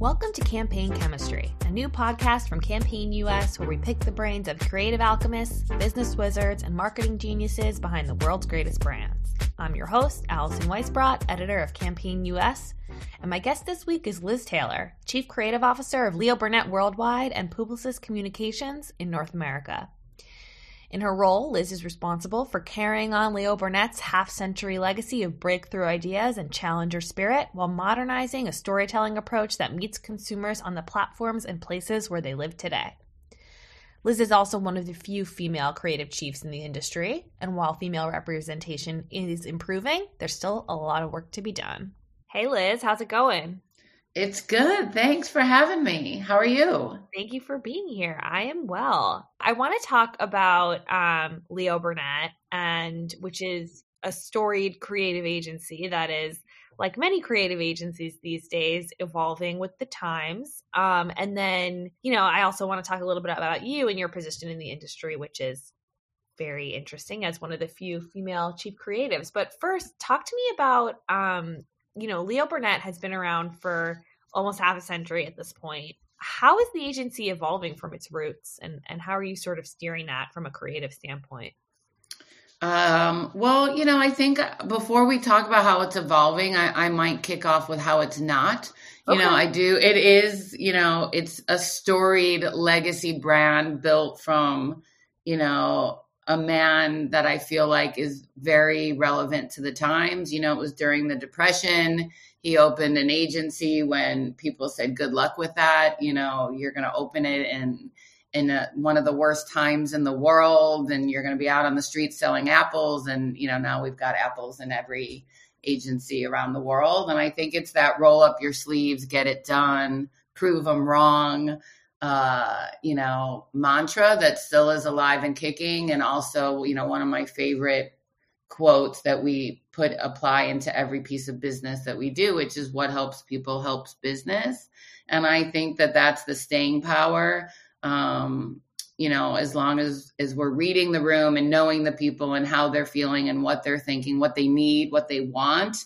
Welcome to Campaign Chemistry, a new podcast from Campaign US where we pick the brains of creative alchemists, business wizards, and marketing geniuses behind the world's greatest brands. I'm your host, Allison Weisbrot, editor of Campaign US, and my guest this week is Liz Taylor, Chief Creative Officer of Leo Burnett Worldwide and Publicis Communications in North America. In her role, Liz is responsible for carrying on Leo Burnett's half-century legacy of breakthrough ideas and challenger spirit while modernizing a storytelling approach that meets consumers on the platforms and places where they live today. Liz is also one of the few female creative chiefs in the industry, and while female representation is improving, there's still a lot of work to be done. Hey, Liz, how's it going? It's good. Thanks for having me. How are you? Thank you for being here. I am well. I want to talk about Leo Burnett, and which is a storied creative agency that is, like many creative agencies these days, evolving with the times. And then, you know, I also want to talk a little bit about you and your position in the industry, which is very interesting as one of the few female chief creatives. But first, talk to me about you know, Leo Burnett has been around for almost half a century at this point. How is the agency evolving from its roots, and how are you sort of steering that from a creative standpoint? Well, you know, I think before we talk about how it's evolving, I might kick off with how it's not. Okay. You know, I do. It is, you know, it's a storied legacy brand built from, you know, a man that I feel like is very relevant to the times. You know, it was during the Depression. He opened an agency when people said, good luck with that. You know, you're going to open it in one of the worst times in the world, and you're going to be out on the street selling apples. And, you know, now we've got apples in every agency around the world. And I think it's that roll up your sleeves, get it done, prove them wrong, you know, mantra that still is alive and kicking. And also, you know, one of my favorite quotes that we apply into every piece of business that we do, which is what helps people helps business. And I think that that's the staying power. You know, as long as we're reading the room and knowing the people and how they're feeling and what they're thinking, what they need, what they want,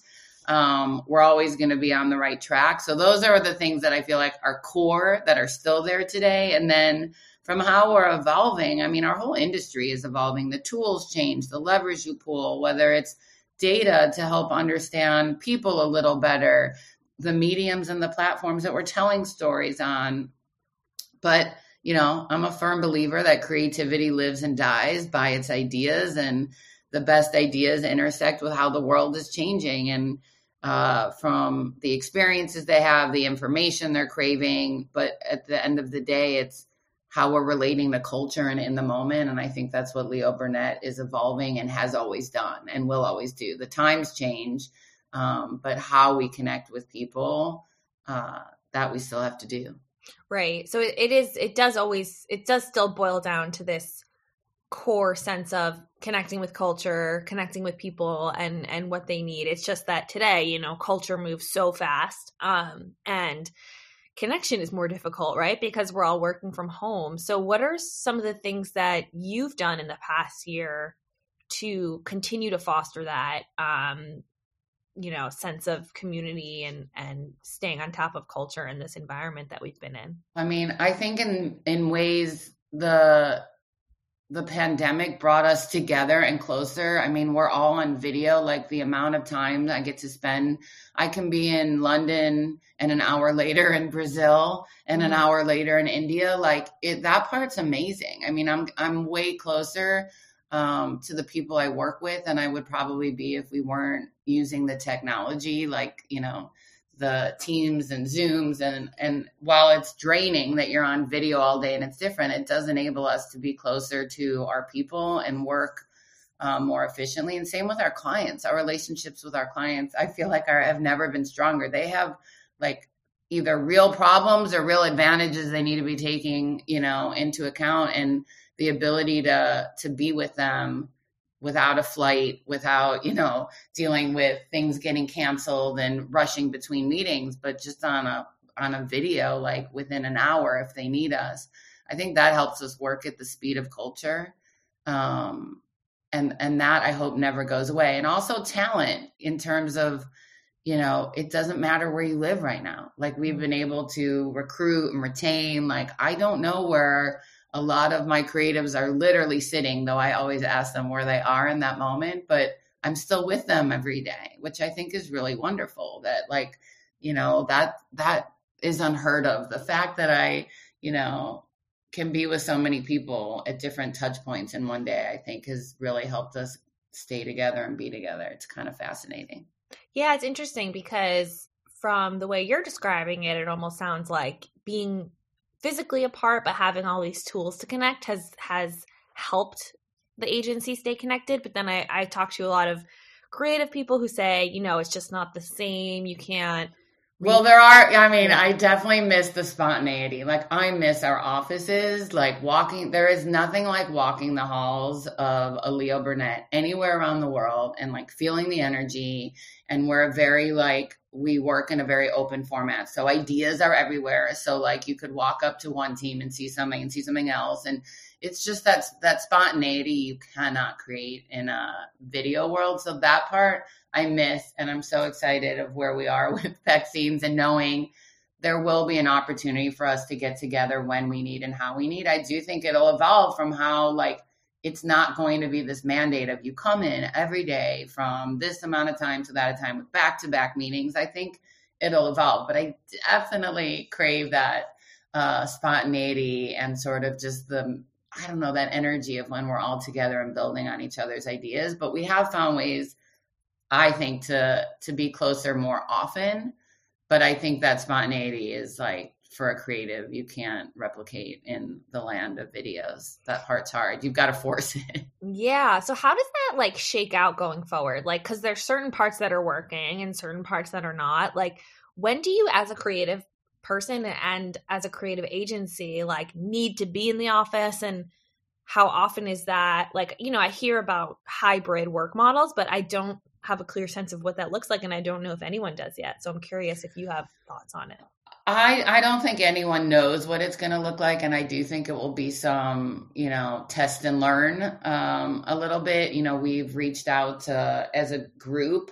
we're always going to be on the right track. So those are the things that I feel like are core that are still there today. And then from how we're evolving, I mean, our whole industry is evolving. The tools change, the levers you pull, whether it's data to help understand people a little better, the mediums and the platforms that we're telling stories on. But, you know, I'm a firm believer that creativity lives and dies by its ideas, and the best ideas intersect with how the world is changing. And from the experiences they have, the information they're craving. But at the end of the day, it's how we're relating to culture and in the moment. And I think that's what Leo Burnett is evolving and has always done and will always do. The times change, but how we connect with people, that we still have to do. Right. So it does still boil down to this core sense of connecting with culture, connecting with people and what they need. It's just that today, you know, culture moves so fast, and connection is more difficult, right? Because we're all working from home. So what are some of the things that you've done in the past year to continue to foster that, you know, sense of community and staying on top of culture in this environment that we've been in? I mean, I think in ways the pandemic brought us together and closer. I mean, we're all on video, like the amount of time I get to spend. I can be in London and an hour later in Brazil and an hour later in India. Like that part's amazing. I mean, I'm way closer to the people I work with than I would probably be if we weren't using the technology, like, you know, the Teams and Zooms. And while it's draining that you're on video all day and it's different, it does enable us to be closer to our people and work more efficiently. And same with our clients. Our relationships with our clients, I feel like have never been stronger. They have like either real problems or real advantages they need to be taking, you know, into account, and the ability to be with them without a flight, without, you know, dealing with things getting canceled and rushing between meetings, but just on a video, like within an hour if they need us. I think that helps us work at the speed of culture. And that I hope never goes away. And also talent in terms of, you know, it doesn't matter where you live right now. Like, we've been able to recruit and retain. Like, I don't know where a lot of my creatives are literally sitting, though I always ask them where they are in that moment, but I'm still with them every day, which I think is really wonderful. That, like, you know, that is unheard of. The fact that I, you know, can be with so many people at different touch points in one day, I think has really helped us stay together and be together. It's kind of fascinating. Yeah, it's interesting because from the way you're describing it, it almost sounds like being physically apart, but having all these tools to connect has helped the agency stay connected. But then I talk to a lot of creative people who say, you know, it's just not the same. You can't. Well, there are, I mean, I definitely miss the spontaneity. Like, I miss our offices, like walking. There is nothing like walking the halls of a Leo Burnett anywhere around the world and like feeling the energy. And we're very like, we work in a very open format. So ideas are everywhere. So like you could walk up to one team and see something else. And it's just that spontaneity you cannot create in a video world. So that part I miss, and I'm so excited of where we are with vaccines and knowing there will be an opportunity for us to get together when we need and how we need. I do think it'll evolve from how, like, it's not going to be this mandate of you come in every day from this amount of time to that time with back-to-back meetings. I think it'll evolve, but I definitely crave that spontaneity and sort of just the, I don't know, that energy of when we're all together and building on each other's ideas. But we have found ways, I think, to be closer more often. But I think that spontaneity is like, for a creative, you can't replicate in the land of videos. That part's hard. You've got to force it. Yeah. So how does that like shake out going forward? Like, because there's certain parts that are working and certain parts that are not. Like, when do you, as a creative person and as a creative agency, like need to be in the office, and how often is that? Like, you know, I hear about hybrid work models, but I don't have a clear sense of what that looks like, and I don't know if anyone does yet. So I'm curious if you have thoughts on it. I don't think anyone knows what it's going to look like, and I do think it will be some, you know, test and learn a little bit. You know, we've reached out to, as a group,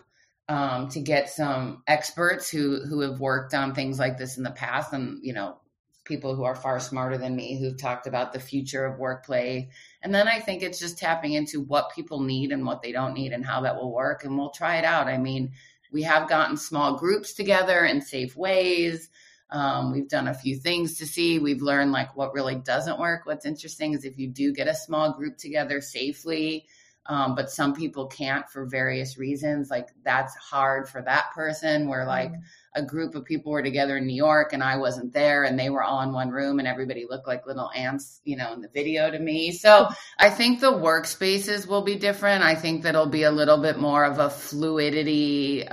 to get some experts who have worked on things like this in the past, and, you know, people who are far smarter than me who've talked about the future of workplace. And then I think it's just tapping into what people need and what they don't need and how that will work. And we'll try it out. I mean, we have gotten small groups together in safe ways. We've done a few things to see. We've learned like what really doesn't work. What's interesting is if you do get a small group together safely, but some people can't for various reasons. Like, that's hard for that person, where like a group of people were together in New York and I wasn't there, and they were all in one room and everybody looked like little ants, you know, in the video to me. So I think the workspaces will be different. I think that'll be a little bit more of a fluidity,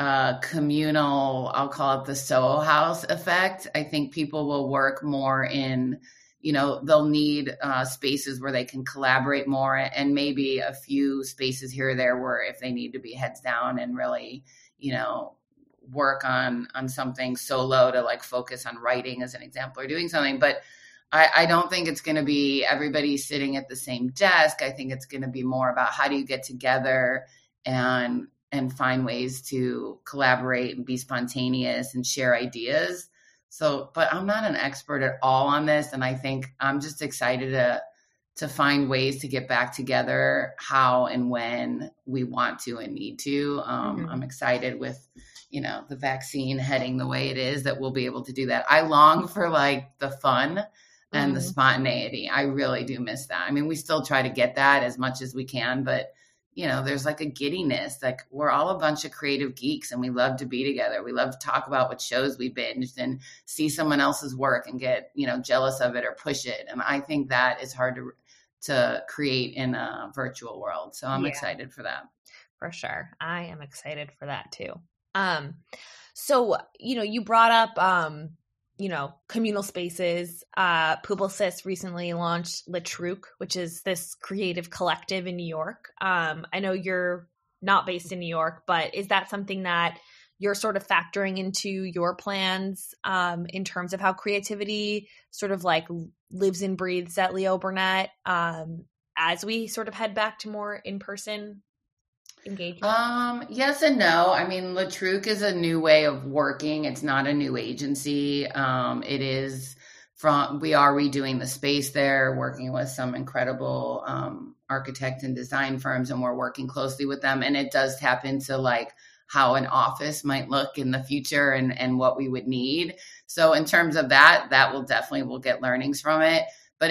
communal, I'll call it the Soho House effect. I think people will work more in, you know, they'll need spaces where they can collaborate more, and maybe a few spaces here or there where if they need to be heads down and really, you know, work on something solo to like focus on writing as an example or doing something. But I don't think it's going to be everybody sitting at the same desk. I think it's going to be more about how do you get together and find ways to collaborate and be spontaneous and share ideas. So, but I'm not an expert at all on this. And I think I'm just excited to find ways to get back together, how and when we want to and need to. I'm excited with, you know, the vaccine heading the way it is that we'll be able to do that. I long for like the fun and the spontaneity. I really do miss that. I mean, we still try to get that as much as we can, but you know, there's like a giddiness, like we're all a bunch of creative geeks and we love to be together. We love to talk about what shows we binged and see someone else's work and get, you know, jealous of it or push it. And I think that is hard to create in a virtual world. So I'm excited for that. For sure. I am excited for that too. So, you know, you brought up, you know, communal spaces. Publicis recently launched Le Truc, which is this creative collective in New York. I know you're not based in New York, but is that something that you're sort of factoring into your plans in terms of how creativity sort of like lives and breathes at Leo Burnett as we sort of head back to more in-person? engagement? Yes and no. I mean, Latruc is a new way of working. It's not a new agency. It is from, we are redoing the space there, working with some incredible architect and design firms, and we're working closely with them. And it does tap into like how an office might look in the future and what we would need. So in terms of that, that will definitely, we'll get learnings from it, but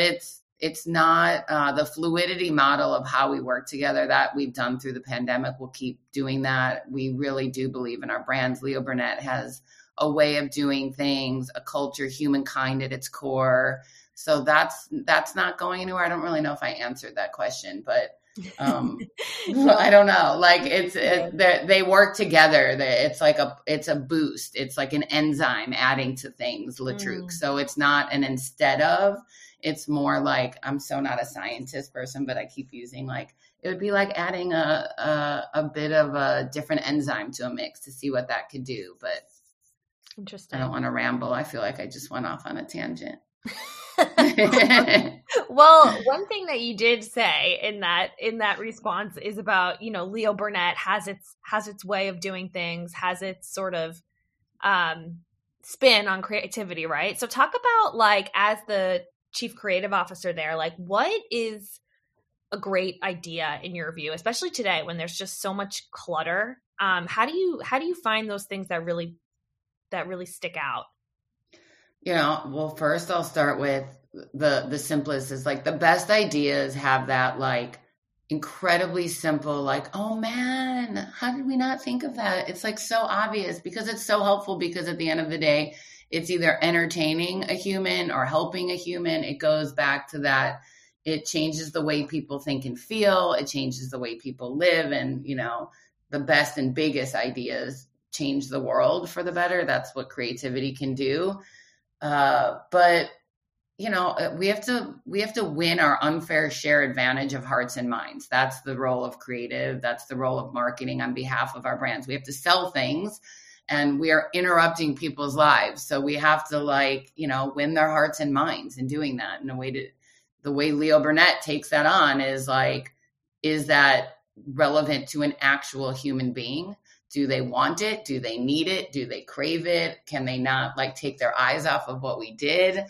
it's not the fluidity model of how we work together that we've done through the pandemic. We'll keep doing that. We really do believe in our brands. Leo Burnett has a way of doing things, a culture, humankind at its core. So that's not going anywhere. I don't really know if I answered that question, but I don't know. Like they work together. It's like it's a boost. It's like an enzyme adding to things, Latruc. So it's not an instead of. It's more like, I'm so not a scientist person, but I keep using like, it would be like adding a bit of a different enzyme to a mix to see what that could do. But interesting. I don't want to ramble. I feel like I just went off on a tangent. Well, one thing that you did say in that response is about, you know, Leo Burnett has its way of doing things, has its sort of spin on creativity, right? So talk about like, as the chief creative officer there, like what is a great idea in your view, especially today when there's just so much clutter? How do you find those things that really stick out? You know, well, first I'll start with the simplest is like the best ideas have that like incredibly simple, like, oh man, how did we not think of that? It's like so obvious because it's so helpful, because at the end of the day, it's either entertaining a human or helping a human. It goes back to that. It changes the way people think and feel. It changes the way people live. And, you know, the best and biggest ideas change the world for the better. That's what creativity can do. But, you know, we have to win our unfair share advantage of hearts and minds. That's the role of creative. That's the role of marketing on behalf of our brands. We have to sell things. And we are interrupting people's lives. So we have to like, you know, win their hearts and minds in doing that. And the way Leo Burnett takes that on is like, is that relevant to an actual human being? Do they want it? Do they need it? Do they crave it? Can they not like take their eyes off of what we did?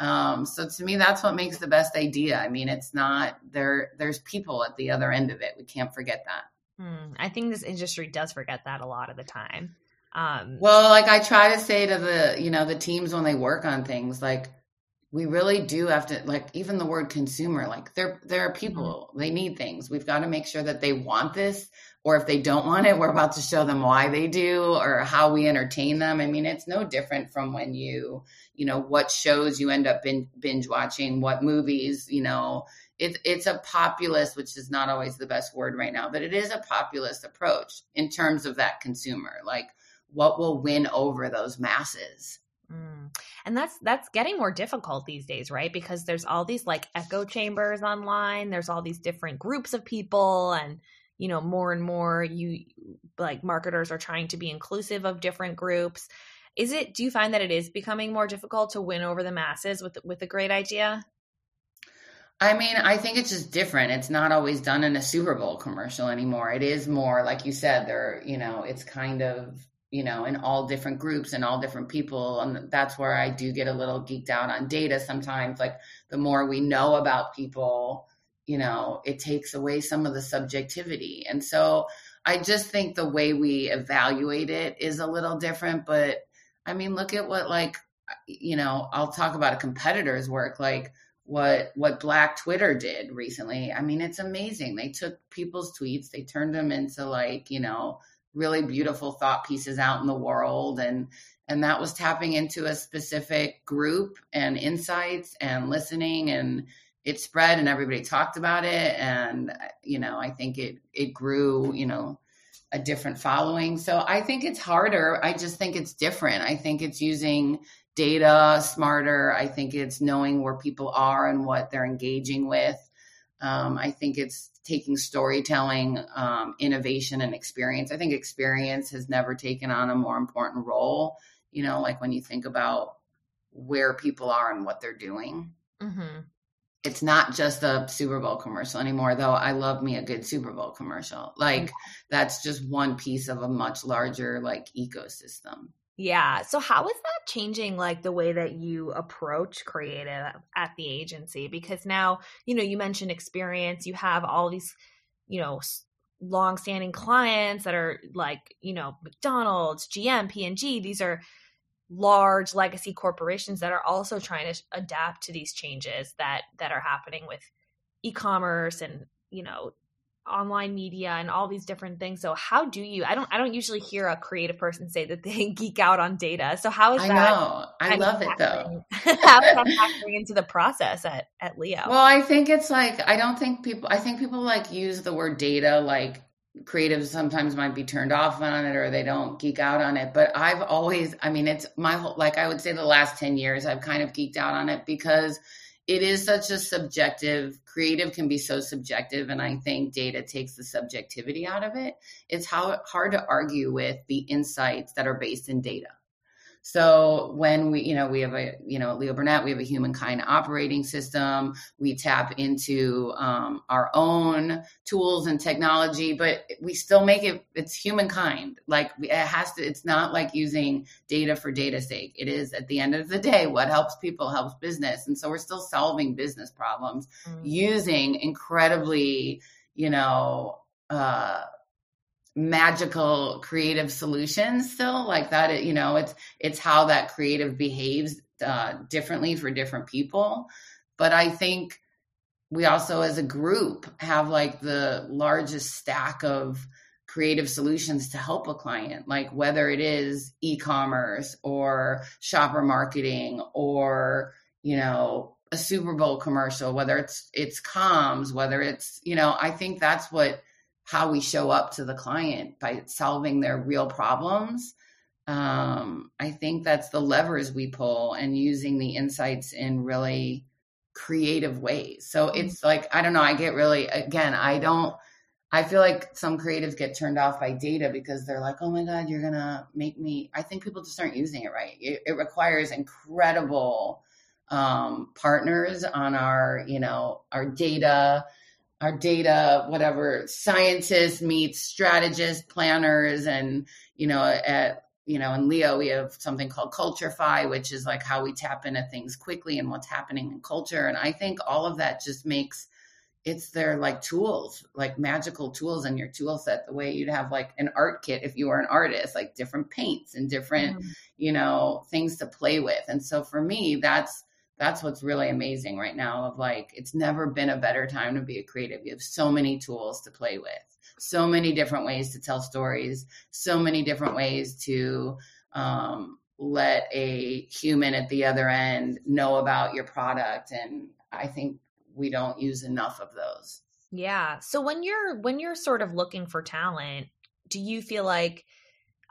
So to me, that's what makes the best idea. I mean, it's not there's people at the other end of it. We can't forget that. I think this industry does forget that a lot of the time. Well, like I try to say to the, you know, the teams when they work on things, like we really do have to, like even the word consumer, like there are people, they need things. We've got to make sure that they want this, or if they don't want it, we're about to show them why they do or how we entertain them. I mean, it's no different from when you know, what shows you end up binge watching, what movies, you know, it's a populist, which is not always the best word right now, but it is a populist approach in terms of that consumer, like, what will win over those masses? And that's getting more difficult these days, right? Because there's all these like echo chambers online. There's all these different groups of people, and you know, more and more you like marketers are trying to be inclusive of different groups. Do you find that it is becoming more difficult to win over the masses with a great idea? I mean, I think it's just different. It's not always done in a Super Bowl commercial anymore. It is more, like you said, you know, it's kind of, you know, in all different groups and all different people. And that's where I do get a little geeked out on data sometimes. Like the more we know about people, you know, it takes away some of the subjectivity. And so I just think the way we evaluate it is a little different. But I mean, look at what, like, you know, I'll talk about a competitor's work, like what Black Twitter did recently. I mean, it's amazing. They took people's tweets, they turned them into like, you know, really beautiful thought pieces out in the world. And that was tapping into a specific group and insights and listening, and it spread and everybody talked about it. And, you know, I think it grew, you know, a different following. So I think it's harder. I just think it's different. I think it's using data smarter. I think it's knowing where people are and what they're engaging with. I think it's taking storytelling, innovation, and experience. I think experience has never taken on a more important role, you know, like when you think about where people are and what they're doing. Mm-hmm. it's not just the Super Bowl commercial anymore, though I love me a good Super Bowl commercial. Like, that's just one piece of a much larger, like, ecosystem. Yeah. So how is that changing, like, the way that you approach creative at the agency? Because now, you know, you mentioned experience, you have all these, you know, long-standing clients that are like, you know, McDonald's, GM, P&G. These are large legacy corporations that are also trying to adapt to these changes that are happening with e-commerce and, you know, online media and all these different things. So how do you, I don't usually hear a creative person say that they geek out on data. So how is that? I know. I love it though. How is that factoring into the process at Leo? Well, I think it's like, I think people like use the word data, like creatives sometimes might be turned off on it or they don't geek out on it. But I've always, I mean, it's my whole, like I would say the last 10 years, I've kind of geeked out on it because it is such a subjective, creative can be so subjective. And I think data takes the subjectivity out of it. It's hard to argue with the insights that are based in data. So when we, you know, we have a, you know, Leo Burnett, we have a humankind operating system. We tap into our own tools and technology, but we still make it, it's humankind. Like it has to, it's not like using data for data's sake. It is at the end of the day, what helps people helps business. And so we're still solving business problems using incredibly, you know, magical creative solutions still like that. You know, it's how that creative behaves differently for different people. But I think we also as a group have like the largest stack of creative solutions to help a client, like whether it is e-commerce or shopper marketing or, you know, a Super Bowl commercial, whether it's comms, whether it's, you know, I think that's what how we show up to the client by solving their real problems. I think that's the levers we pull and using the insights in really creative ways. So it's like, I don't know, I get really, again, I feel like some creatives get turned off by data because they're like, oh my God, you're going to make me, I think people just aren't using it right. It requires incredible partners on our, you know, our data, whatever, scientists meets strategists, planners, and, you know, in Leo, we have something called Culturefi, which is like how we tap into things quickly and what's happening in culture. And I think all of that just makes, it's their like tools, like magical tools in your tool set, the way you'd have like an art kit if you were an artist, like different paints and different, you know, things to play with. And so for me, that's what's really amazing right now of like, it's never been a better time to be a creative. You have so many tools to play with, so many different ways to tell stories, so many different ways to let a human at the other end know about your product. And I think we don't use enough of those. Yeah. So when you're sort of looking for talent, do you feel like,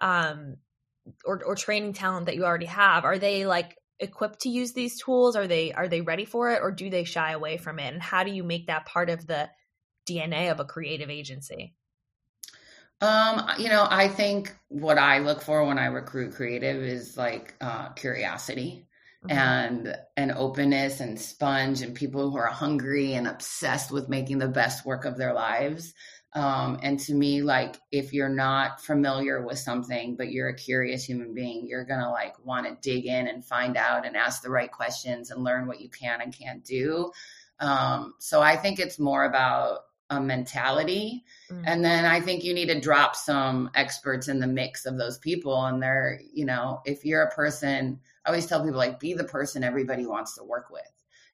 or training talent that you already have, are they like, equipped to use these tools? Are they ready for it, or do they shy away from it? And how do you make that part of the DNA of a creative agency? You know, I think what I look for when I recruit creative is like curiosity and openness and sponge and people who are hungry and obsessed with making the best work of their lives. And to me, like, if you're not familiar with something, but you're a curious human being, you're going to like want to dig in and find out and ask the right questions and learn what you can and can't do. So I think it's more about a mentality. And then I think you need to drop some experts in the mix of those people. And they're, you know, if you're a person, I always tell people like, be the person everybody wants to work with.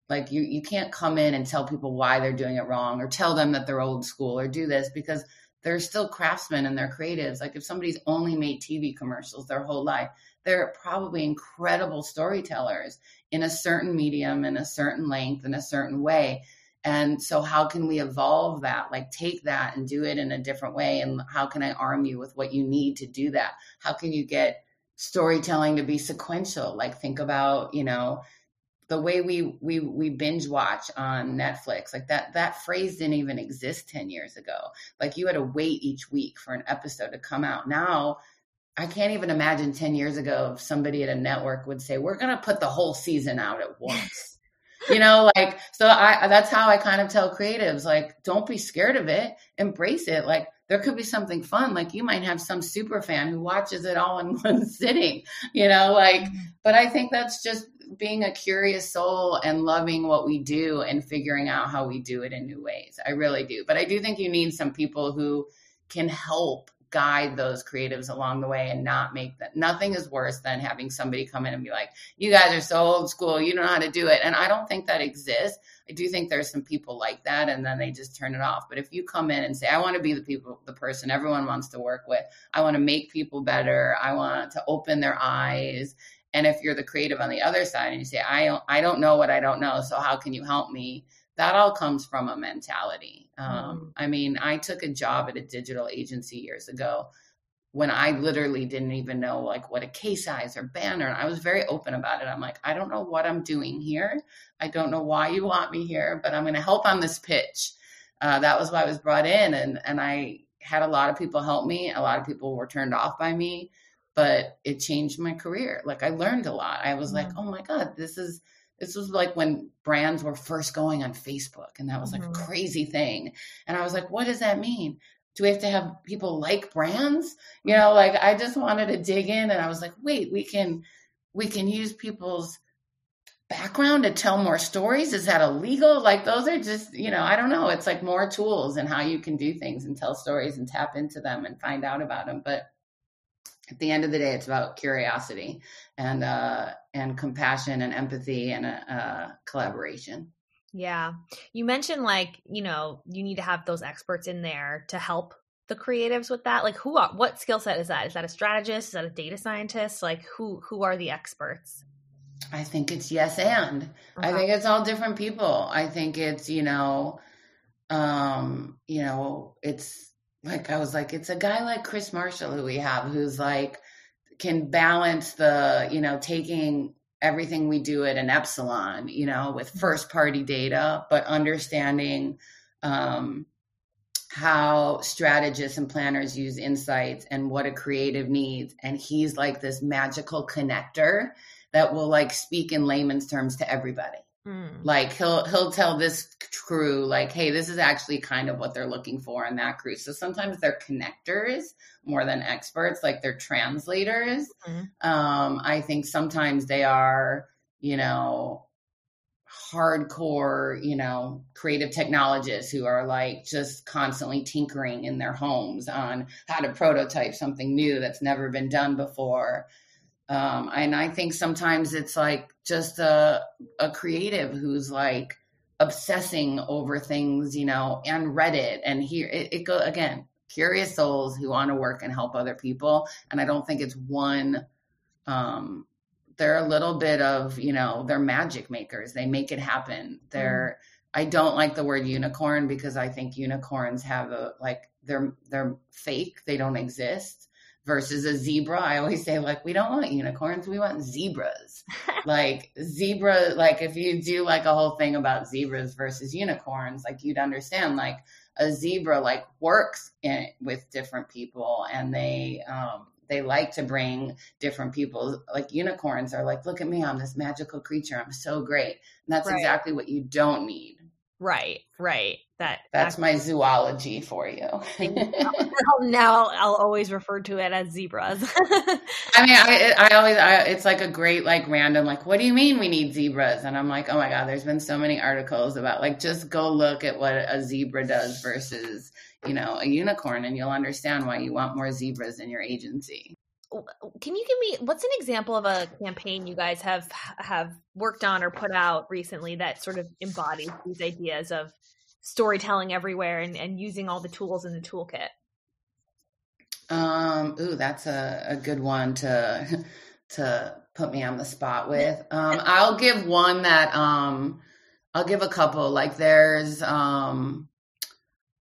Like you can't come in and tell people why they're doing it wrong or tell them that they're old school or do this because they're still craftsmen and they're creatives. Like if somebody's only made TV commercials their whole life, they're probably incredible storytellers in a certain medium, in a certain length, in a certain way. And so how can we evolve that? Like take that and do it in a different way. And how can I arm you with what you need to do that? How can you get storytelling to be sequential? Like think about, you know, the way we binge watch on Netflix, like that phrase didn't even exist 10 years ago. Like you had to wait each week for an episode to come out. Now, I can't even imagine 10 years ago if somebody at a network would say, we're going to put the whole season out at once. You know, like, so that's how I kind of tell creatives, like, don't be scared of it, embrace it. Like, there could be something fun. Like, you might have some super fan who watches it all in one sitting, you know, like, but I think that's just being a curious soul and loving what we do and figuring out how we do it in new ways. I really do. But I do think you need some people who can help guide those creatives along the way and not make that. Nothing is worse than having somebody come in and be like, you guys are so old school, you don't know how to do it. And I don't think that exists. I do think there's some people like that, and then they just turn it off. But if you come in and say, I want to be the person everyone wants to work with, I want to make people better, I want to open their eyes. And if you're the creative on the other side and you say, I don't know what I don't know, so how can you help me? That all comes from a mentality. I mean, I took a job at a digital agency years ago when I literally didn't even know like what a case size or banner. And I was very open about it. I'm like, I don't know what I'm doing here. I don't know why you want me here, but I'm going to help on this pitch. That was why I was brought in. And I had a lot of people help me. A lot of people were turned off by me, but it changed my career. Like, I learned a lot. I was like, oh my God, this was like when brands were first going on Facebook, and that was like a crazy thing. And I was like, what does that mean? Do we have to have people like brands? You know, like, I just wanted to dig in, and I was like, wait, we can use people's background to tell more stories. Is that illegal? Like, those are just, you know, I don't know. It's like more tools and how you can do things and tell stories and tap into them and find out about them. But at the end of the day, it's about curiosity and compassion and empathy and collaboration. Yeah. You mentioned, like, you know, you need to have those experts in there to help the creatives with that. Like, what skill set is that? Is that a strategist? Is that a data scientist? Like, who are the experts? I think it's yes. And I think it's all different people. I think it's, it's, like, I was like, it's a guy like Chris Marshall who we have, who's like, can balance the, you know, taking everything we do at an Epsilon, you know, with first party data, but understanding how strategists and planners use insights and what a creative needs. And he's like this magical connector that will, like, speak in layman's terms to everybody. Like, he'll tell this crew, like, hey, this is actually kind of what they're looking for in that crew. So sometimes they're connectors more than experts, like they're translators. I think sometimes they are, you know, hardcore, you know, creative technologists who are, like, just constantly tinkering in their homes on how to prototype something new that's never been done before. And I think sometimes it's like just a creative who's like obsessing over things, you know, and Reddit, and here it goes again, curious souls who want to work and help other people. And I don't think it's one, they're a little bit of, you know, they're magic makers. They make it happen. I don't like the word unicorn, because I think unicorns have they're fake. They don't exist. Versus a zebra. I always say, like, we don't want unicorns. We want zebras. Like, zebra, like, if you do like a whole thing about zebras versus unicorns, like, you'd understand, like, a zebra, like, works with different people, and they like to bring different people. Like, unicorns are like, look at me, I'm this magical creature, I'm so great. And that's exactly what you don't need. Right. That's my zoology for you. Now I'll always refer to it as zebras. I mean, I always, it's like a great, like, random, like, what do you mean we need zebras? And I'm like, oh my God, there's been so many articles about, like, just go look at what a zebra does versus, you know, a unicorn, and you'll understand why you want more zebras in your agency. Can you give me, what's an example of a campaign you guys have worked on or put out recently that sort of embodies these ideas of storytelling everywhere and using all the tools in the toolkit? Ooh, that's a good one to put me on the spot with. I'll give one that, I'll give a couple, like, there's,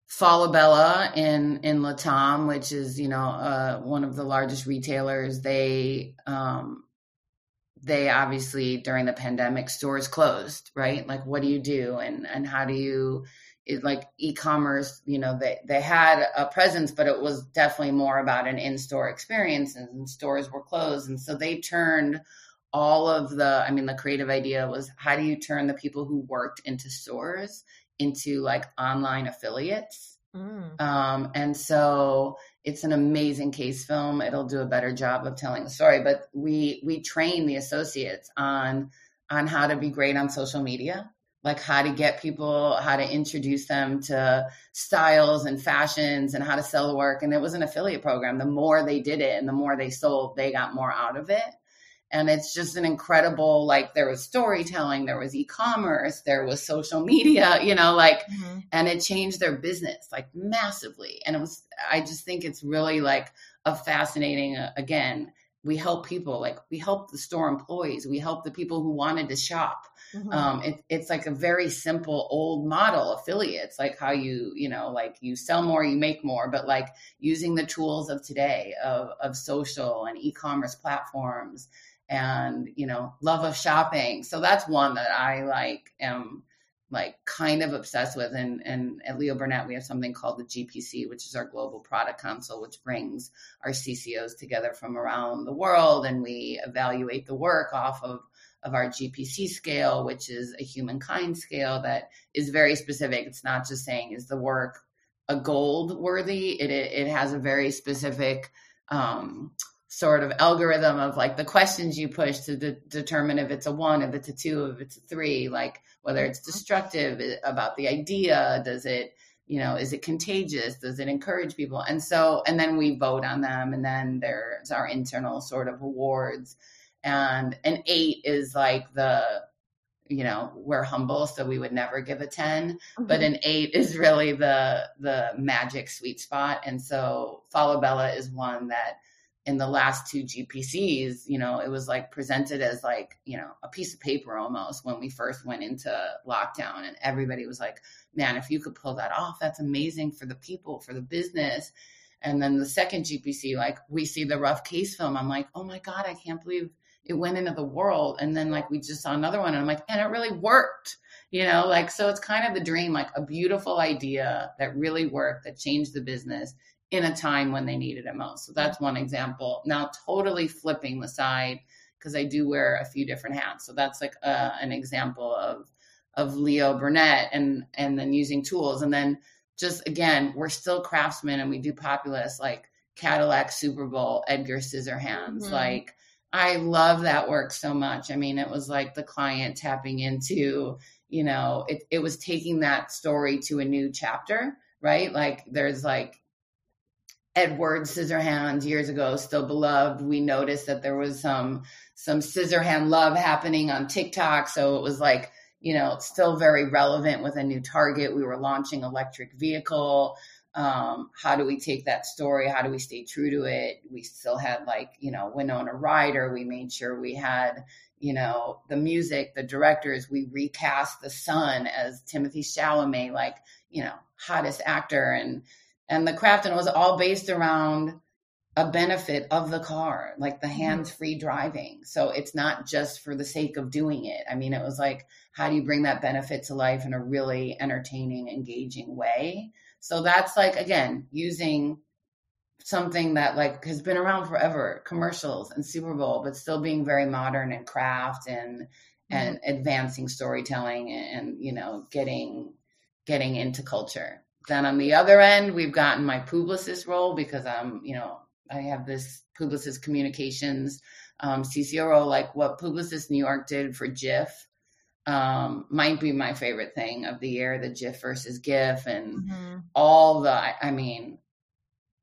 Falabella in Latam, which is, you know, one of the largest retailers. They obviously during the pandemic, stores closed, right? Like, what do you do? And how do you, like, e-commerce, you know, they had a presence, but it was definitely more about an in-store experience, and stores were closed. And so they turned all of the, I mean, the creative idea was, how do you turn the people who worked into stores into like online affiliates? Mm. And so it's an amazing case film. It'll do a better job of telling the story, but we train the associates on how to be great on social media, like how to get people, how to introduce them to styles and fashions and how to sell the work. And it was an affiliate program. The more they did it and the more they sold, they got more out of it. And it's just an incredible, like there was storytelling, there was e-commerce, there was social media, you know, like, mm-hmm. and it changed their business like massively. And it was, I just think it's really like a fascinating, again, we help people, like we help the store employees, we help the people who wanted to shop. Mm-hmm. It's like a very simple old model affiliates, like how you know, like you sell more, you make more, but like using the tools of today of social and e-commerce platforms and, you know, love of shopping. So that's one that I like am like kind of obsessed with. And at Leo Burnett, we have something called the GPC, which is our Global Product Council, which brings our CCOs together from around the world. And we evaluate the work off of our GPC scale, which is a humankind scale that is very specific. It's not just saying, is the work a gold worthy? It has a very specific sort of algorithm of like the questions you push to determine if it's a 1, if it's a 2, if it's a 3, like whether it's destructive about the idea, does it, you know, is it contagious? Does it encourage people? And so, and then we vote on them, and then there's our internal sort of awards. And an 8 is like the, you know, we're humble, so we would never give a 10, mm-hmm. but an 8 is really the magic sweet spot. And so Falabella is one that in the last 2 GPCs, you know, it was like presented as like, you know, a piece of paper almost when we first went into lockdown, and everybody was like, man, if you could pull that off, that's amazing for the people, for the business. And then the second GPC, like we see the rough case film. I'm like, oh my God, I can't believe it went into the world. And then like, we just saw another one, and I'm like, and it really worked, you know, like, so it's kind of the dream, like a beautiful idea that really worked, that changed the business in a time when they needed it most. So that's one example. Now totally flipping the side, because I do wear a few different hats. So that's like an example of Leo Burnett and then using tools. And then just, again, we're still craftsmen, and we do Populist, like Cadillac, Super Bowl, Edward Scissorhands, mm-hmm. like, I love that work so much. I mean, it was like the client tapping into, you know, it was taking that story to a new chapter, right? Like there's like Edward Scissorhands years ago, still beloved. We noticed that there was some Scissorhand love happening on TikTok. So it was like, you know, still very relevant with a new target. We were launching electric vehicle. How do we take that story? How do we stay true to it? We still had like, you know, Winona Ryder. We made sure we had, you know, the music, the directors. We recast the son as Timothy Chalamet, like, you know, hottest actor, and the craft. And it was all based around a benefit of the car, like the hands-free driving. So it's not just for the sake of doing it. I mean, it was like, how do you bring that benefit to life in a really entertaining, engaging way? So that's like, again, using something that like has been around forever, commercials and Super Bowl, but still being very modern and craft and advancing storytelling and, you know, getting into culture. Then on the other end, we've gotten my Publicis role, because I'm, you know, I have this Publicis Communications CCO role, like what Publicis New York did for Jif. Might be my favorite thing of the year, the Jif versus Giphy, and mm-hmm. all the, I mean,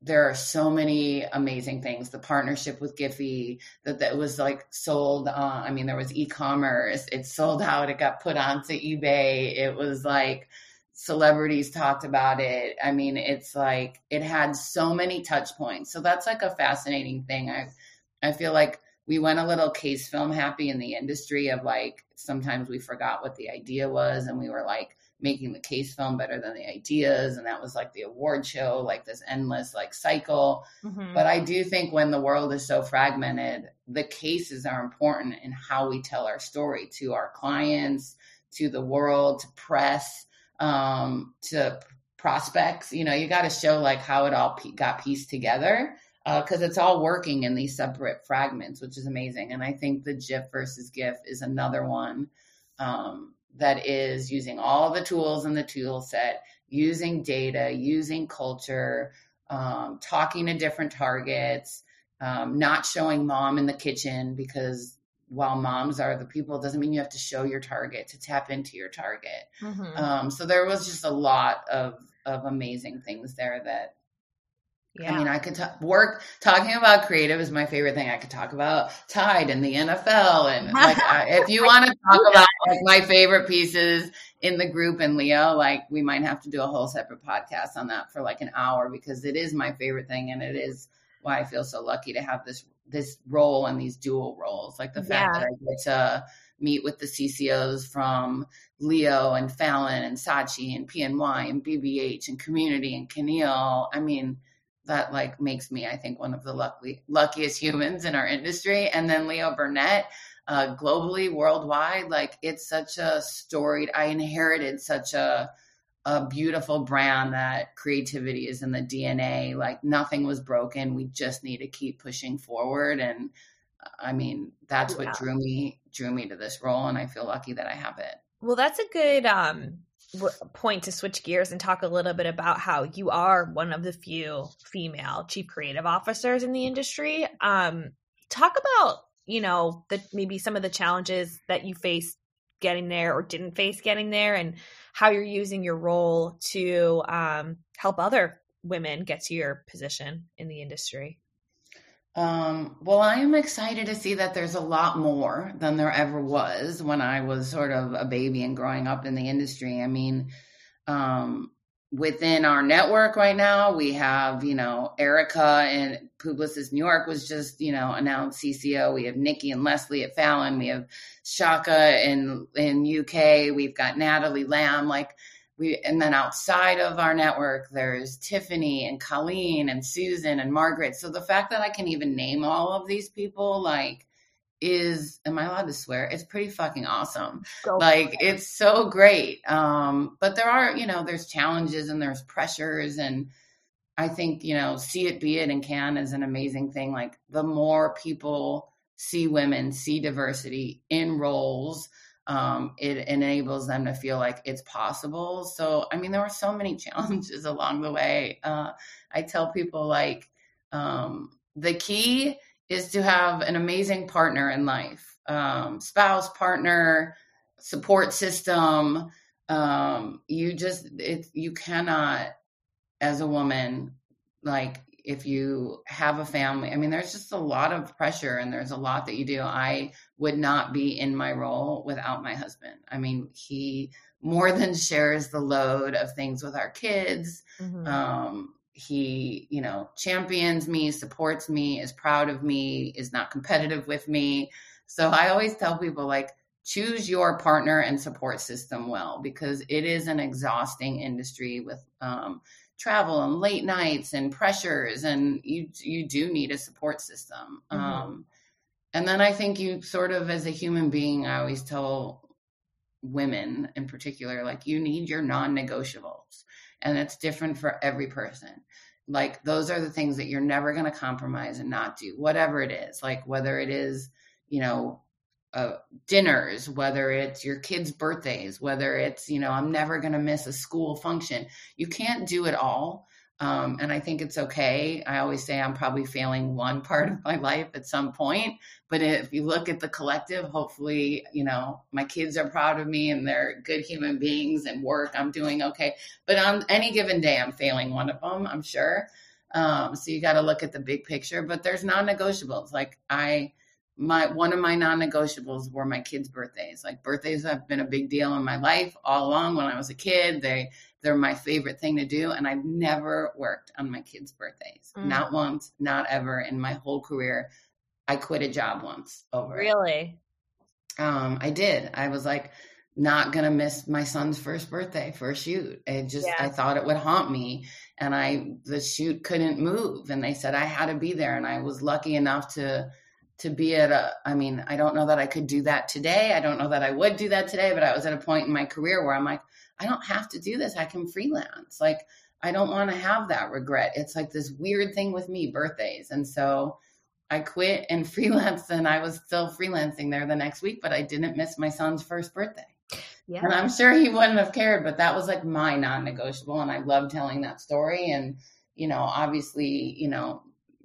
there are so many amazing things. The partnership with Giphy that was like sold on, I mean, there was e-commerce, it sold out, it got put onto eBay. It was like celebrities talked about it. I mean, it's like, it had so many touch points. So that's like a fascinating thing. I feel like we went a little case film happy in the industry of like, sometimes we forgot what the idea was, and we were like making the case film better than the ideas. And that was like the award show, like this endless like cycle. Mm-hmm. But I do think when the world is so fragmented, the cases are important in how we tell our story to our clients, to the world, to press, to prospects. You know, you got to show like how it all got pieced together. because it's all working in these separate fragments, which is amazing. And I think the GIF versus GIF is another one that is using all the tools in the tool set, using data, using culture, talking to different targets, not showing mom in the kitchen, because while moms are the people, doesn't mean you have to show your target to tap into your target. Mm-hmm. So there was just a lot of amazing things there that, yeah. I mean, I could talking about creative is my favorite thing. I could talk about Tide and the NFL. And like, if you want to talk about like my favorite pieces in the group and Leo, like we might have to do a whole separate podcast on that for like an hour, because it is my favorite thing. And it is why I feel so lucky to have this role and these dual roles. Like the fact that I get to meet with the CCOs from Leo and Fallon and Saatchi and PNY and BBH and Community and Keneal. I mean, that like makes me, I think, one of the luckiest humans in our industry. And then Leo Burnett, globally, worldwide, like it's such a storied, I inherited such a beautiful brand that creativity is in the DNA. Like nothing was broken. We just need to keep pushing forward. And I mean, that's what drew me to this role. And I feel lucky that I have it. Well, that's a good point to switch gears and talk a little bit about how you are one of the few female chief creative officers in the industry. Talk about, you know, maybe some of the challenges that you faced getting there or didn't face getting there, and how you're using your role to help other women get to your position in the industry. Well, I am excited to see that there's a lot more than there ever was when I was sort of a baby and growing up in the industry. I mean, within our network right now, we have, you know, Erica in Publicis New York was just, you know, announced CCO. We have Nikki and Leslie at Fallon. We have Shaka in UK. We've got Natalie Lamb, and then outside of our network, there's Tiffany and Colleen and Susan and Margaret. So the fact that I can even name all of these people, like, am I allowed to swear? It's pretty fucking awesome. It's so great. But there are, you know, there's challenges and there's pressures, and I think, you know, see it, be it, and can is an amazing thing. Like the more people see women, see diversity in roles, it enables them to feel like it's possible. So, I mean, there were so many challenges along the way. I tell people like, the key is to have an amazing partner in life, spouse, partner, support system. You cannot, as a woman, like if you have a family, I mean, there's just a lot of pressure and there's a lot that you do. I would not be in my role without my husband. I mean, he more than shares the load of things with our kids. Mm-hmm. He, you know, champions me, supports me, is proud of me, is not competitive with me. So I always tell people like, choose your partner and support system well, because it is an exhausting industry with, travel and late nights and pressures, and you do need a support system. Mm-hmm. And then I think you sort of, as a human being, I always tell women in particular, like you need your non-negotiables, and it's different for every person. Like those are the things that you're never going to compromise and not do, whatever it is, like whether it is, you know, dinners, whether it's your kids' birthdays, whether it's, you know, I'm never going to miss a school function. You can't do it all. And I think it's okay. I always say I'm probably failing one part of my life at some point, but if you look at the collective, hopefully, you know, my kids are proud of me and they're good human beings, and work, I'm doing okay. But on any given day, I'm failing one of them, I'm sure. So you got to look at the big picture, but there's non-negotiables. Like one of my non-negotiables were my kids' birthdays. Like birthdays have been a big deal in my life all along. When I was a kid, they're my favorite thing to do. And I've never worked on my kids' birthdays. Mm. Not once, not ever in my whole career. I quit a job once over it. Really? I did. I was like, not going to miss my son's first birthday for a shoot. I thought it would haunt me, and the shoot couldn't move. And they said I had to be there. And I was lucky enough to be at I don't know that I could do that today. I don't know that I would do that today, but I was at a point in my career where I'm like, I don't have to do this. I can freelance. Like I don't want to have that regret. It's like this weird thing with me, birthdays. And so I quit and freelanced, and I was still freelancing there the next week, but I didn't miss my son's first birthday. Yeah. And I'm sure he wouldn't have cared, but that was like my non-negotiable. And I love telling that story. And, you know, obviously, you know,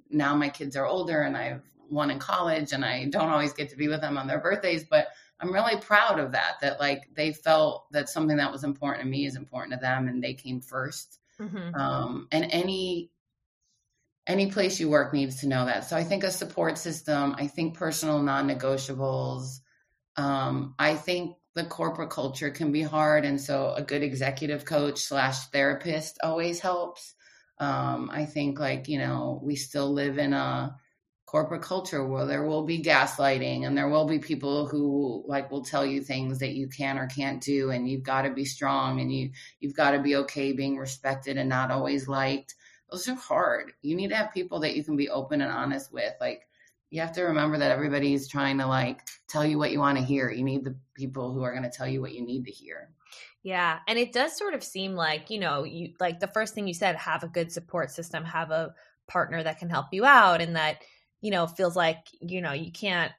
now my kids are older and I've one in college and I don't always get to be with them on their birthdays, but I'm really proud of that, that like they felt that something that was important to me is important to them and they came first. Mm-hmm. And any place you work needs to know that. So I think a support system, I think personal non-negotiables, I think the corporate culture can be hard. And so a good executive coach / therapist always helps. I think like, you know, we still live in a corporate culture where there will be gaslighting and there will be people who like will tell you things that you can or can't do. And you've got to be strong and you've got to be okay being respected and not always liked. Those are hard. You need to have people that you can be open and honest with. Like you have to remember that everybody's trying to like tell you what you want to hear. You need the people who are going to tell you what you need to hear. Yeah. And it does sort of seem like, you know, you like the first thing you said, have a good support system, have a partner that can help you out and that, you know, feels like, you know, you can't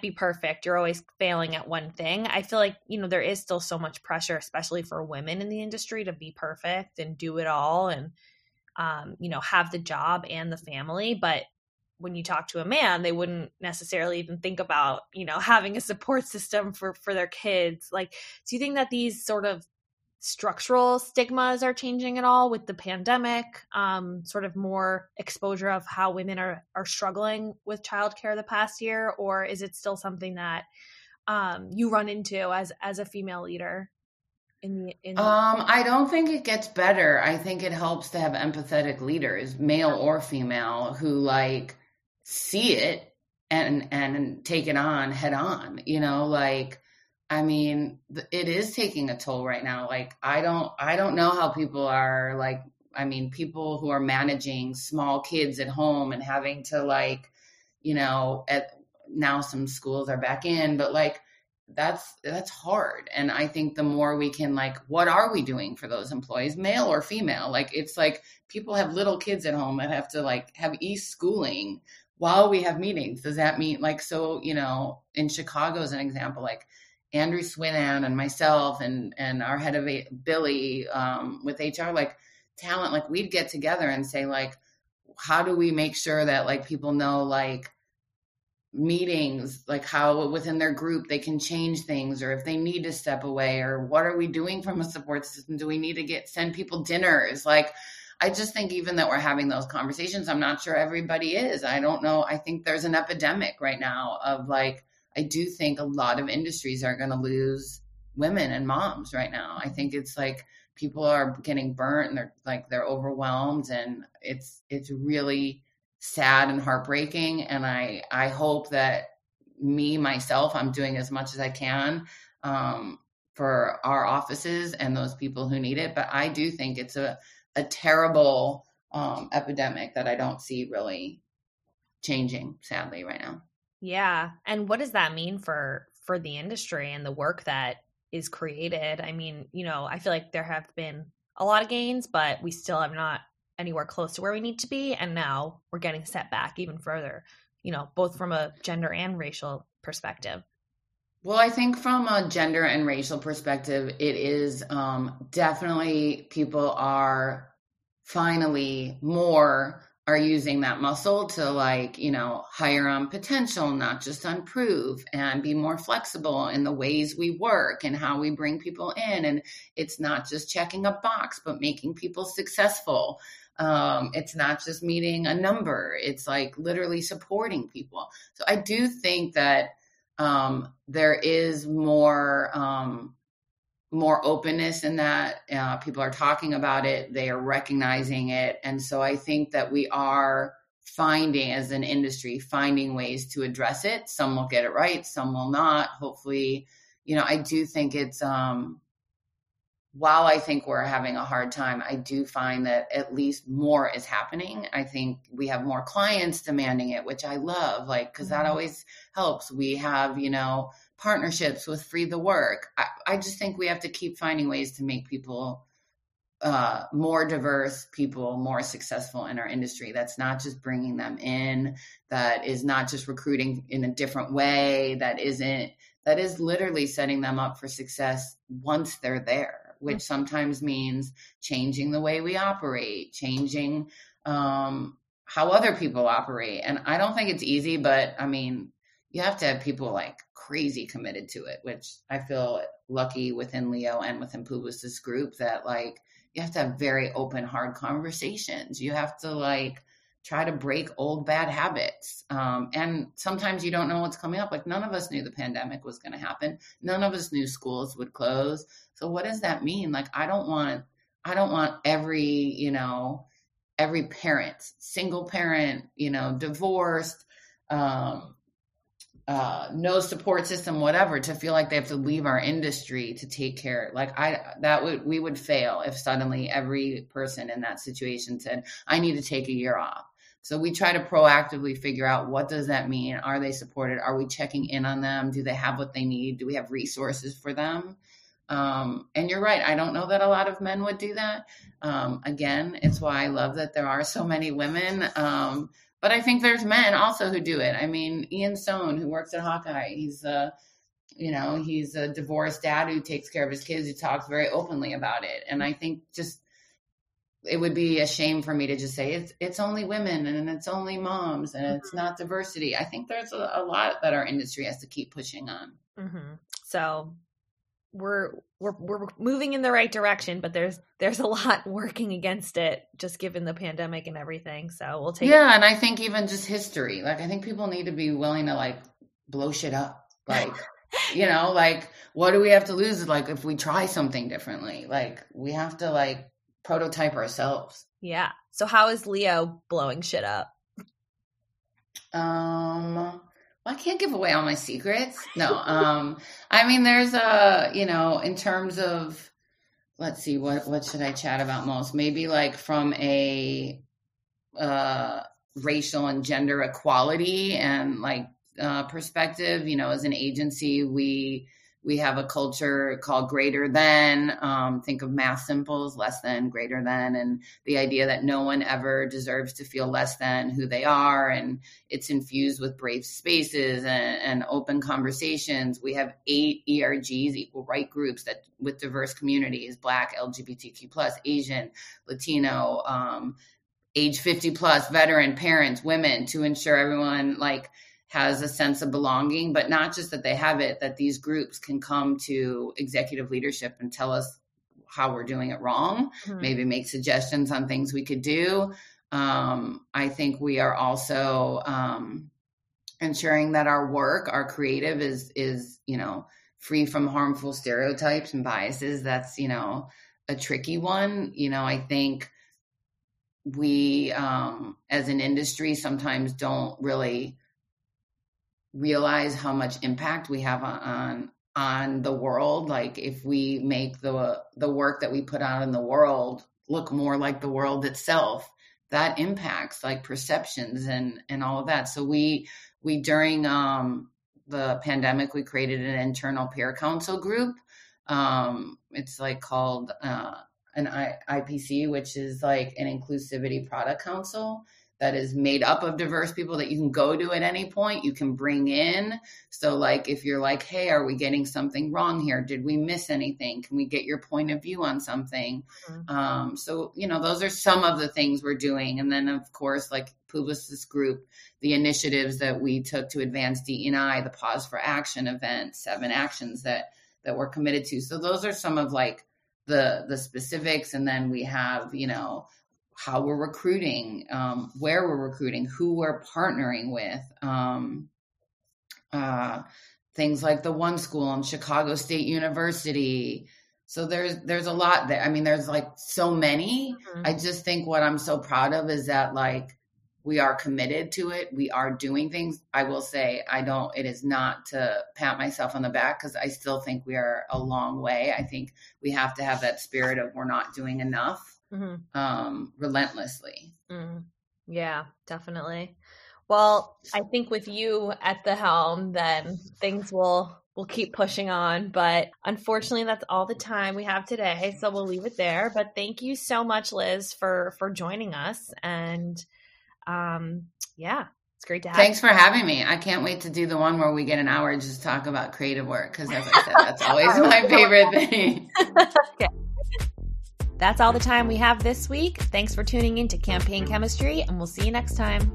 be perfect. You're always failing at one thing. I feel like, you know, there is still so much pressure, especially for women in the industry, to be perfect and do it all and, you know, have the job and the family. But when you talk to a man, they wouldn't necessarily even think about, you know, having a support system for their kids. Like, do you think that these sort of structural stigmas are changing at all with the pandemic, sort of more exposure of how women are struggling with childcare the past year? Or is it still something that you run into as a female leader? I don't think it gets better. I think it helps to have empathetic leaders, male or female, who like see it and take it on head on, you know, like, I mean, it is taking a toll right now. Like, I don't know how people are like, I mean, people who are managing small kids at home and having to like, you know, now some schools are back in, but like, that's hard. And I think the more we can like, what are we doing for those employees, male or female? Like, it's like people have little kids at home that have to like have e-schooling while we have meetings. Does that mean like, so, you know, in Chicago as an example, like, Andrew Swinan and myself and our head of Billy with HR, like talent, like we'd get together and say like, how do we make sure that like people know like meetings, like how within their group they can change things or if they need to step away or what are we doing from a support system? Do we need to send people dinners? Like, I just think even that we're having those conversations, I'm not sure everybody is. I don't know. I think there's an epidemic right now of like, I do think a lot of industries are going to lose women and moms right now. I think it's like people are getting burnt and they're overwhelmed and it's really sad and heartbreaking. And I hope that myself, I'm doing as much as I can for our offices and those people who need it. But I do think it's a terrible epidemic that I don't see really changing, sadly, right now. Yeah. And what does that mean for the industry and the work that is created? I mean, you know, I feel like there have been a lot of gains, but we still have not anywhere close to where we need to be. And now we're getting set back even further, you know, both from a gender and racial perspective. Well, I think from a gender and racial perspective, it is definitely people are finally are using that muscle to like, you know, hire on potential, not just on proof, and be more flexible in the ways we work and how we bring people in. And it's not just checking a box, but making people successful. It's not just meeting a number. It's like literally supporting people. So I do think that there is more openness in that. People are talking about it. They are recognizing it. And so I think that we are finding, as an industry, finding ways to address it. Some will get it right. Some will not. Hopefully, you know, I do think it's, while I think we're having a hard time, I do find that at least more is happening. I think we have more clients demanding it, which I love, like, because that always helps. We have, you know, partnerships with Free the Work. I just think we have to keep finding ways to make people more diverse people more successful in our industry. That's not just bringing them in. That is not just recruiting in a different way. That is literally setting them up for success once they're there, which sometimes means changing the way we operate, changing how other people operate. And I don't think it's easy, but I mean, you have to have people like crazy committed to it, which I feel lucky within Leo and within Publicis Group that like you have to have very open, hard conversations. You have to like try to break old bad habits. And sometimes you don't know what's coming up. Like none of us knew the pandemic was going to happen. None of us knew schools would close. So what does that mean? Like, I don't want every, you know, every parent, single parent, you know, divorced, no support system, whatever, to feel like they have to leave our industry to take care. Like we would fail if suddenly every person in that situation said, I need to take a year off. So we try to proactively figure out what does that mean? Are they supported? Are we checking in on them? Do they have what they need? Do we have resources for them? And you're right. I don't know that a lot of men would do that. Again, it's why I love that there are so many women, but I think there's men also who do it. I mean, Ian Sohn, who works at Hawkeye, he's a divorced dad who takes care of his kids, who talks very openly about it. And I think just it would be a shame for me to just say it's only women and it's only moms and it's not diversity. I think there's a lot that our industry has to keep pushing on. Mm-hmm. So we're moving in the right direction, but there's a lot working against it just given the pandemic and everything. So we'll take it. And I think even just history, like I think people need to be willing to like blow shit up. Like, you know, like what do we have to lose? Like if we try something differently, like we have to like prototype ourselves. Yeah. So how is Leo blowing shit up? Well, I can't give away all my secrets. No. I mean, there's in terms of, let's see, what should I chat about most? Maybe like from a racial and gender equality and like perspective, you know, as an agency, we have a culture called Greater Than. Think of math symbols, less than, greater than, and the idea that no one ever deserves to feel less than who they are. And it's infused with brave spaces and open conversations. We have 8 ERGs, equal right groups that with diverse communities, Black, LGBTQ+, Asian, Latino, age 50 plus, veteran, parents, women, to ensure everyone like has a sense of belonging, but not just that they have it, that these groups can come to executive leadership and tell us how we're doing it wrong, maybe make suggestions on things we could do. I think we are also ensuring that our work, our creative is, you know, free from harmful stereotypes and biases. That's, you know, a tricky one. You know, I think we as an industry sometimes don't really realize how much impact we have on the world. Like if we make the work that we put out in the world look more like the world itself, that impacts like perceptions and all of that. So we during the pandemic, we created an internal peer council group. It's like called an IPC, which is like an inclusivity product council that is made up of diverse people that you can go to at any point, you can bring in. So like, if you're like, hey, are we getting something wrong here? Did we miss anything? Can we get your point of view on something? Mm-hmm. So, you know, those are some of the things we're doing. And then of course, like Publicis Group, the initiatives that we took to advance DEI, the Pause for Action event, 7 actions that we're committed to. So those are some of like the specifics. And then we have, you know, how we're recruiting, where we're recruiting, who we're partnering with, things like the One School and Chicago State University. So there's a lot there. I mean, there's like so many. Mm-hmm. I just think what I'm so proud of is that like we are committed to it. We are doing things. I will say it is not to pat myself on the back because I still think we are a long way. I think we have to have that spirit of we're not doing enough. Mm-hmm. Relentlessly. Mm. Yeah, definitely. Well, I think with you at the helm, then things will We'll keep pushing on, but unfortunately that's all the time we have today. So we'll leave it there, but thank you so much, Liz, for joining us. And yeah, it's great to have you. Thanks for having me. I can't wait to do the one where we get an hour just to talk about creative work. Cause as I said, that's always my favorite thing. Okay. That's all the time we have this week. Thanks for tuning in to Campaign Chemistry, and we'll see you next time.